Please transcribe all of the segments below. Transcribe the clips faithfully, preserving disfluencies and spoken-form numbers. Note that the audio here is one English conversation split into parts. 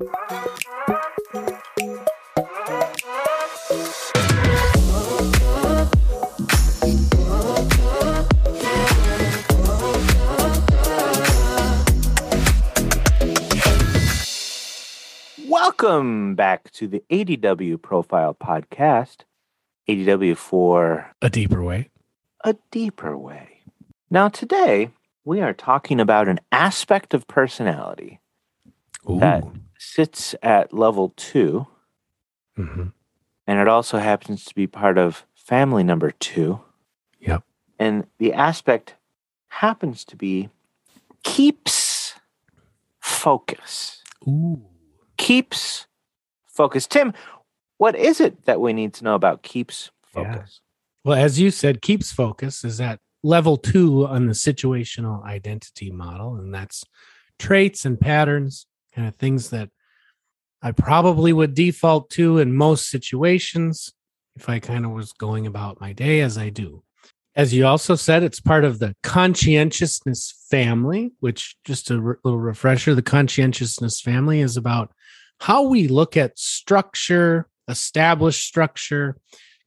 Welcome back to the A D W Profile Podcast. A D W for a deeper way. A deeper way. Now today, we are talking about an aspect of personality Ooh. That sits at level two. Mm-hmm. And it also happens to be part of family number two. Yep. And the aspect happens to be keeps focus. Ooh. Keeps focus. Tim, what is it that we need to know about keeps focus? Yeah. Well, as you said, keeps focus is at level two on the situational identity model, and that's traits and patterns, kind of things that I probably would default to in most situations if I kind of was going about my day as I do. As you also said, it's part of the conscientiousness family, which, just a re- little refresher, the conscientiousness family is about how we look at structure, establish structure,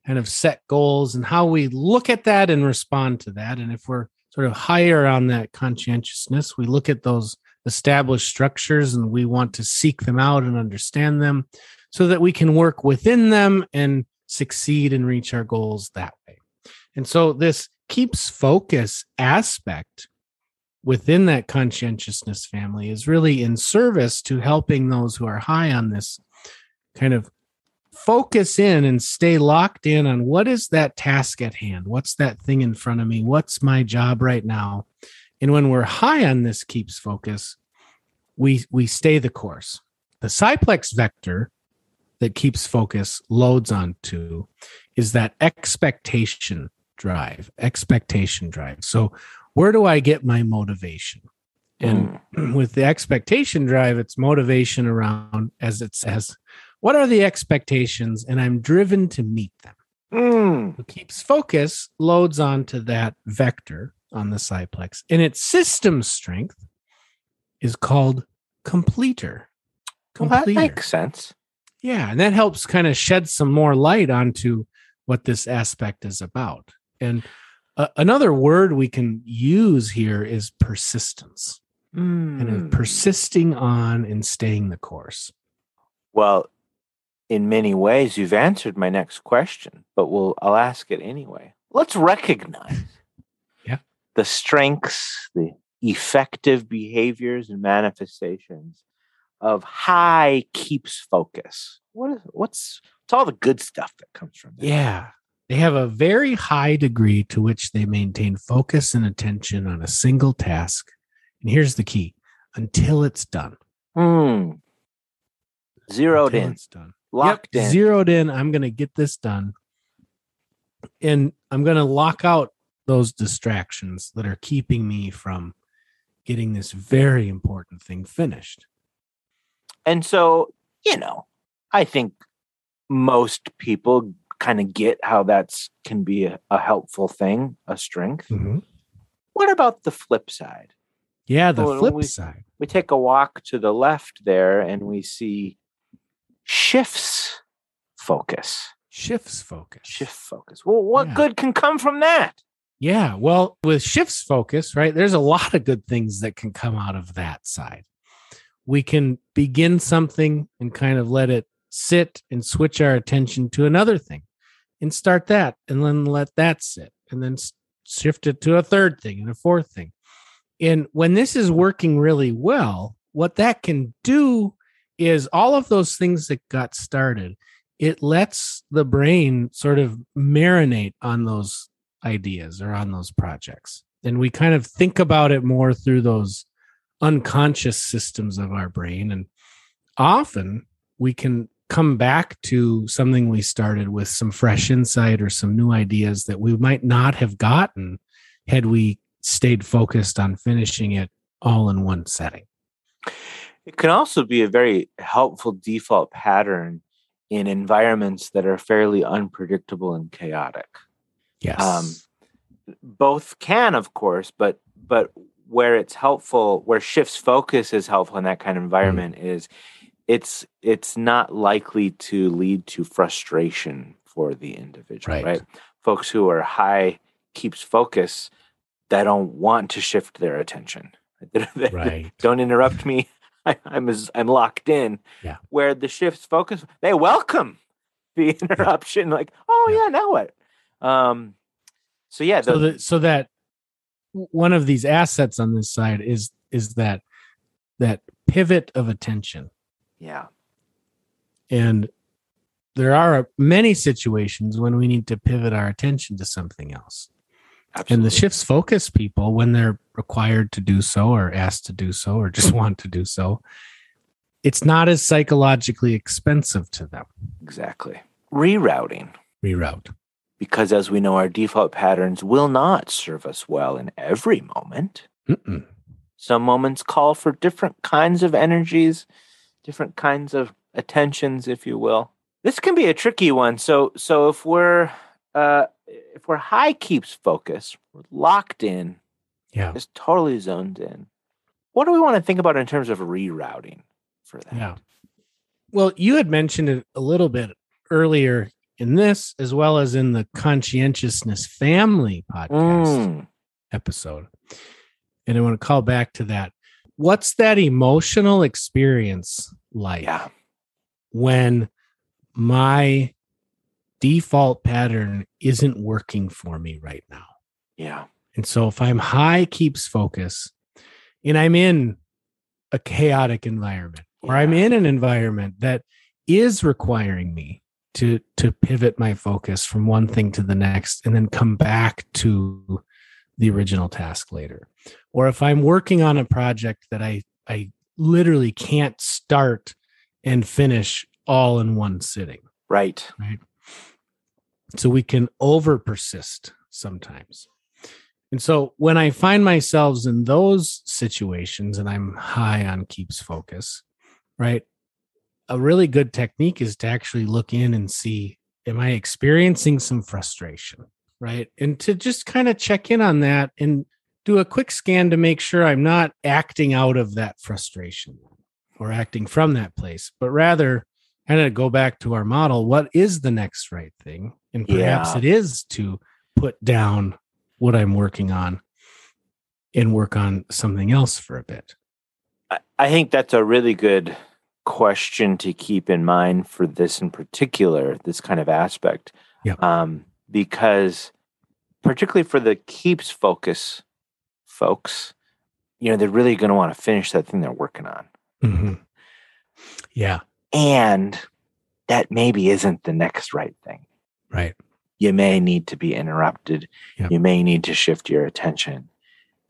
kind of set goals, and how we look at that and respond to that. And if we're sort of higher on that conscientiousness, we look at those established structures and we want to seek them out and understand them so that we can work within them and succeed and reach our goals that way. And so this keeps focus aspect within that conscientiousness family is really in service to helping those who are high on this kind of focus in and stay locked in on what is that task at hand? What's that thing in front of me? What's my job right now? And when we're high on this keeps focus, we, we stay the course. The Cyplex vector that keeps focus loads onto is that expectation drive, expectation drive. So where do I get my motivation? And mm. with the expectation drive, it's motivation around, as it says, what are the expectations? And I'm driven to meet them. Mm. So keeps focus loads onto that vector on the Cyplex. And its system strength is called completer. completer. Well, that makes sense. Yeah, and that helps kind of shed some more light onto what this aspect is about. And uh, another word we can use here is persistence. Mm. And persisting on and staying the course. Well, in many ways, you've answered my next question, but we'll I'll ask it anyway. Let's recognize yeah. the strengths, the effective behaviors and manifestations of high keeps focus. What is, what's it's all the good stuff that comes from that. Yeah. They have a very high degree to which they maintain focus and attention on a single task. And here's the key, until it's done. Mm. Zeroed until in. It's done. Locked yep. in. Zeroed in. I'm going to get this done. And I'm going to lock out those distractions that are keeping me from getting this very important thing finished. And so, you know, I think most people kind of get how that's can be a, a helpful thing, a strength. Mm-hmm. What about the flip side? Yeah, the so flip we, side. We take a walk to the left there and we see shifts focus. Shifts focus. Shift focus. Well, what yeah. good can come from that? Yeah, well, with shifts focus, right, there's a lot of good things that can come out of that side. We can begin something and kind of let it sit and switch our attention to another thing and start that and then let that sit and then shift it to a third thing and a fourth thing. And when this is working really well, what that can do is all of those things that got started, it lets the brain sort of marinate on those ideas or on those projects. And we kind of think about it more through those unconscious systems of our brain. And often we can come back to something we started with some fresh insight or some new ideas that we might not have gotten had we stayed focused on finishing it all in one setting. It can also be a very helpful default pattern in environments that are fairly unpredictable and chaotic. Yes. Um, both can, of course, but, but, where it's helpful, where shifts focus is helpful in that kind of environment mm. is it's it's not likely to lead to frustration for the individual, right? right? Folks who are high keeps focus, they don't want to shift their attention. Right. Don't interrupt me. I, I'm I'm locked in. Yeah. Where the shifts focus, they welcome the interruption. Like, oh yeah, yeah now what? Um, so yeah. The, so, the, so that one of these assets on this side is is that that pivot of attention. Yeah. And there are many situations when we need to pivot our attention to something else. Absolutely. And the shifts focus people, when they're required to do so or asked to do so or just want to do so, it's not as psychologically expensive to them. Exactly. Rerouting. Reroute. Because as we know, our default patterns will not serve us well in every moment. Mm-mm. Some moments call for different kinds of energies, different kinds of attentions, if you will. This can be a tricky one. So, so if we're... Uh, If we're high keeps focus, we're locked in, yeah, just totally zoned in. What do we want to think about in terms of rerouting for that? Yeah. Well, you had mentioned it a little bit earlier in this, as well as in the Conscientiousness Family podcast mm. episode. And I want to call back to that. What's that emotional experience like yeah. when my default pattern isn't working for me right now? Yeah. And so if I'm high keeps focus and I'm in a chaotic environment yeah. or I'm in an environment that is requiring me to, to pivot my focus from one thing to the next and then come back to the original task later. Or if I'm working on a project that I, I literally can't start and finish all in one sitting. Right. Right. So we can over persist sometimes. And so when I find myself in those situations and I'm high on keeps focus, right? A really good technique is to actually look in and see, am I experiencing some frustration, right? And to just kind of check in on that and do a quick scan to make sure I'm not acting out of that frustration or acting from that place, but rather kind of go back to our model. What is the next right thing? And perhaps yeah. it is to put down what I'm working on and work on something else for a bit. I think that's a really good question to keep in mind for this in particular, this kind of aspect. Yeah. Um, because particularly for the keeps focus folks, you know, they're really going to want to finish that thing they're working on. Mm-hmm. Yeah. And that maybe isn't the next right thing. Right. You may need to be interrupted. Yep. You may need to shift your attention.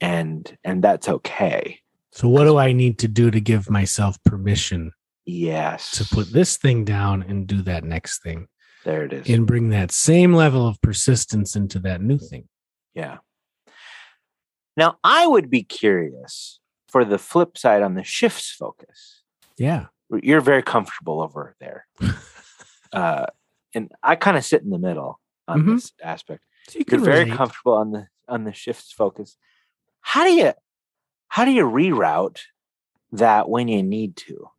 And and that's okay. So what do I need to do to give myself permission? Yes. To put this thing down and do that next thing. There it is. And bring that same level of persistence into that new thing. Yeah. Now, I would be curious for the flip side on the shifts focus. Yeah. You're very comfortable over there. uh And I kind of sit in the middle on mm-hmm. this aspect. So you You're very relate. comfortable on the on the shifts focus. How do you how do you reroute that when you need to?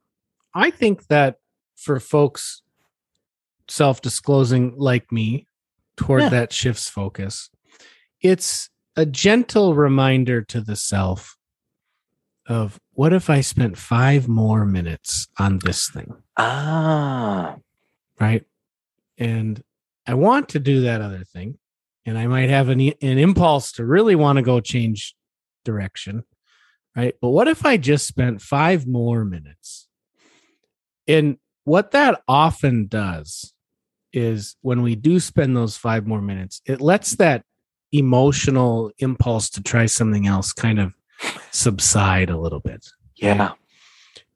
I think that for folks self-disclosing like me toward yeah. that shifts focus, it's a gentle reminder to the self of, what if I spent five more minutes on this thing? Ah. Right? And I want to do that other thing, and I might have an, an impulse to really want to go change direction, right? But what if I just spent five more minutes? And what that often does is when we do spend those five more minutes, it lets that emotional impulse to try something else kind of subside a little bit. Yeah.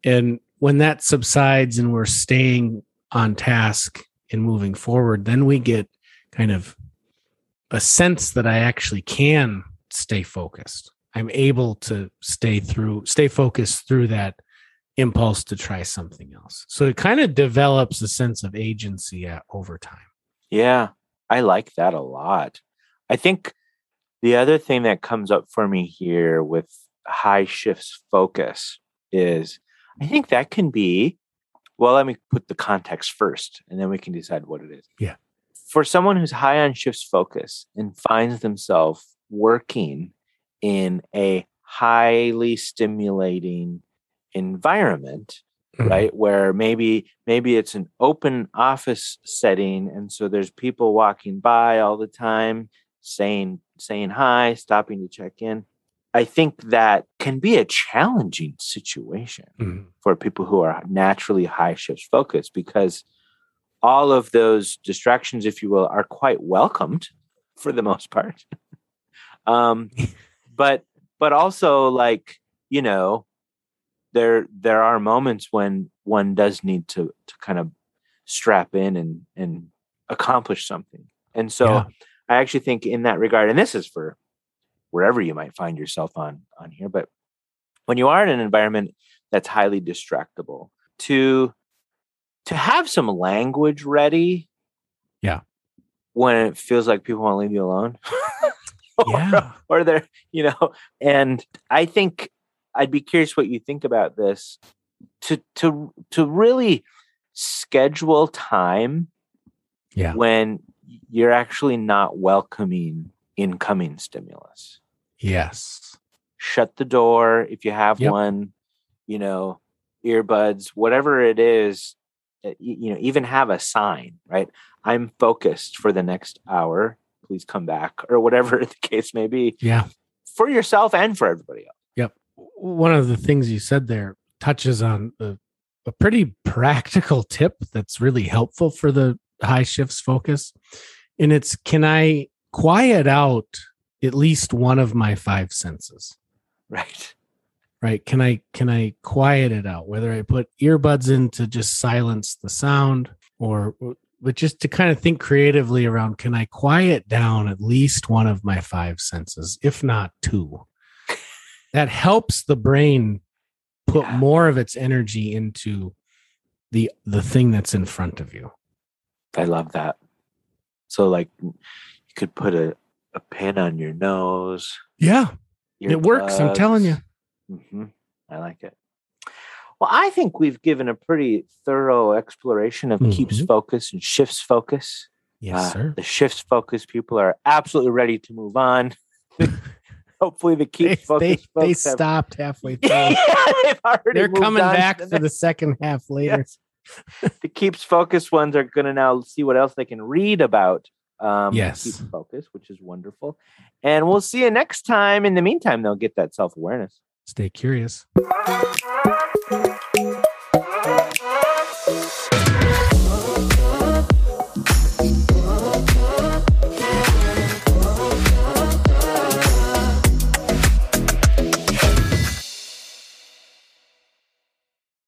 And when that subsides and we're staying on task and moving forward, then we get kind of a sense that I actually can stay focused. I'm able to stay through, stay focused through that impulse to try something else. So it kind of develops a sense of agency at, over time. Yeah, I like that a lot. I think the other thing that comes up for me here with high shifts focus is I think that can be well, let me put the context first, and then we can decide what it is. Yeah. For someone who's high on shifts focus and finds themselves working in a highly stimulating environment, mm-hmm. right, where maybe maybe it's an open office setting, and so there's people walking by all the time, saying saying hi, stopping to check in. I think that can be a challenging situation mm-hmm. for people who are naturally high shifts focused, because all of those distractions, if you will, are quite welcomed for the most part. um, but but also, like, you know, there there are moments when one does need to to kind of strap in and and accomplish something. And so yeah. I actually think in that regard, and this is for wherever you might find yourself on, on here, but when you are in an environment that's highly distractible, to to have some language ready, yeah, when it feels like people want to leave you alone, or, yeah, or they're, you know, and I think I'd be curious what you think about this, to to to really schedule time, yeah, when you're actually not welcoming incoming stimulus. Yes. Shut the door if you have yep. one, you know, earbuds, whatever it is, you know, even have a sign, right? I'm focused for the next hour. Please come back, or whatever the case may be. Yeah. For yourself and for everybody else. Yep. One of the things you said there touches on a, a pretty practical tip that's really helpful for the high shifts focus. And it's, can I quiet out at least one of my five senses? Right. Right. Can I, can I quiet it out? Whether I put earbuds in to just silence the sound, or, but just to kind of think creatively around, can I quiet down at least one of my five senses, if not two? That helps the brain put yeah. more of its energy into the, the thing that's in front of you. I love that. So, like, could put a, a pin on your nose. Yeah, your it works. Plugs. I'm telling you. Mm-hmm. I like it. Well, I think we've given a pretty thorough exploration of mm-hmm. keeps focus and shifts focus. Yes, uh, sir. The shifts focus people are absolutely ready to move on. Hopefully the keeps they, focus. They, folks they stopped have, halfway through. Yeah, they've already They're coming back to the, the second half later. Yes. The keeps focus ones are going to now see what else they can read about. Um, yes. Keeps focus, which is wonderful. And we'll see you next time. In the meantime, though, get that self-awareness. Stay curious.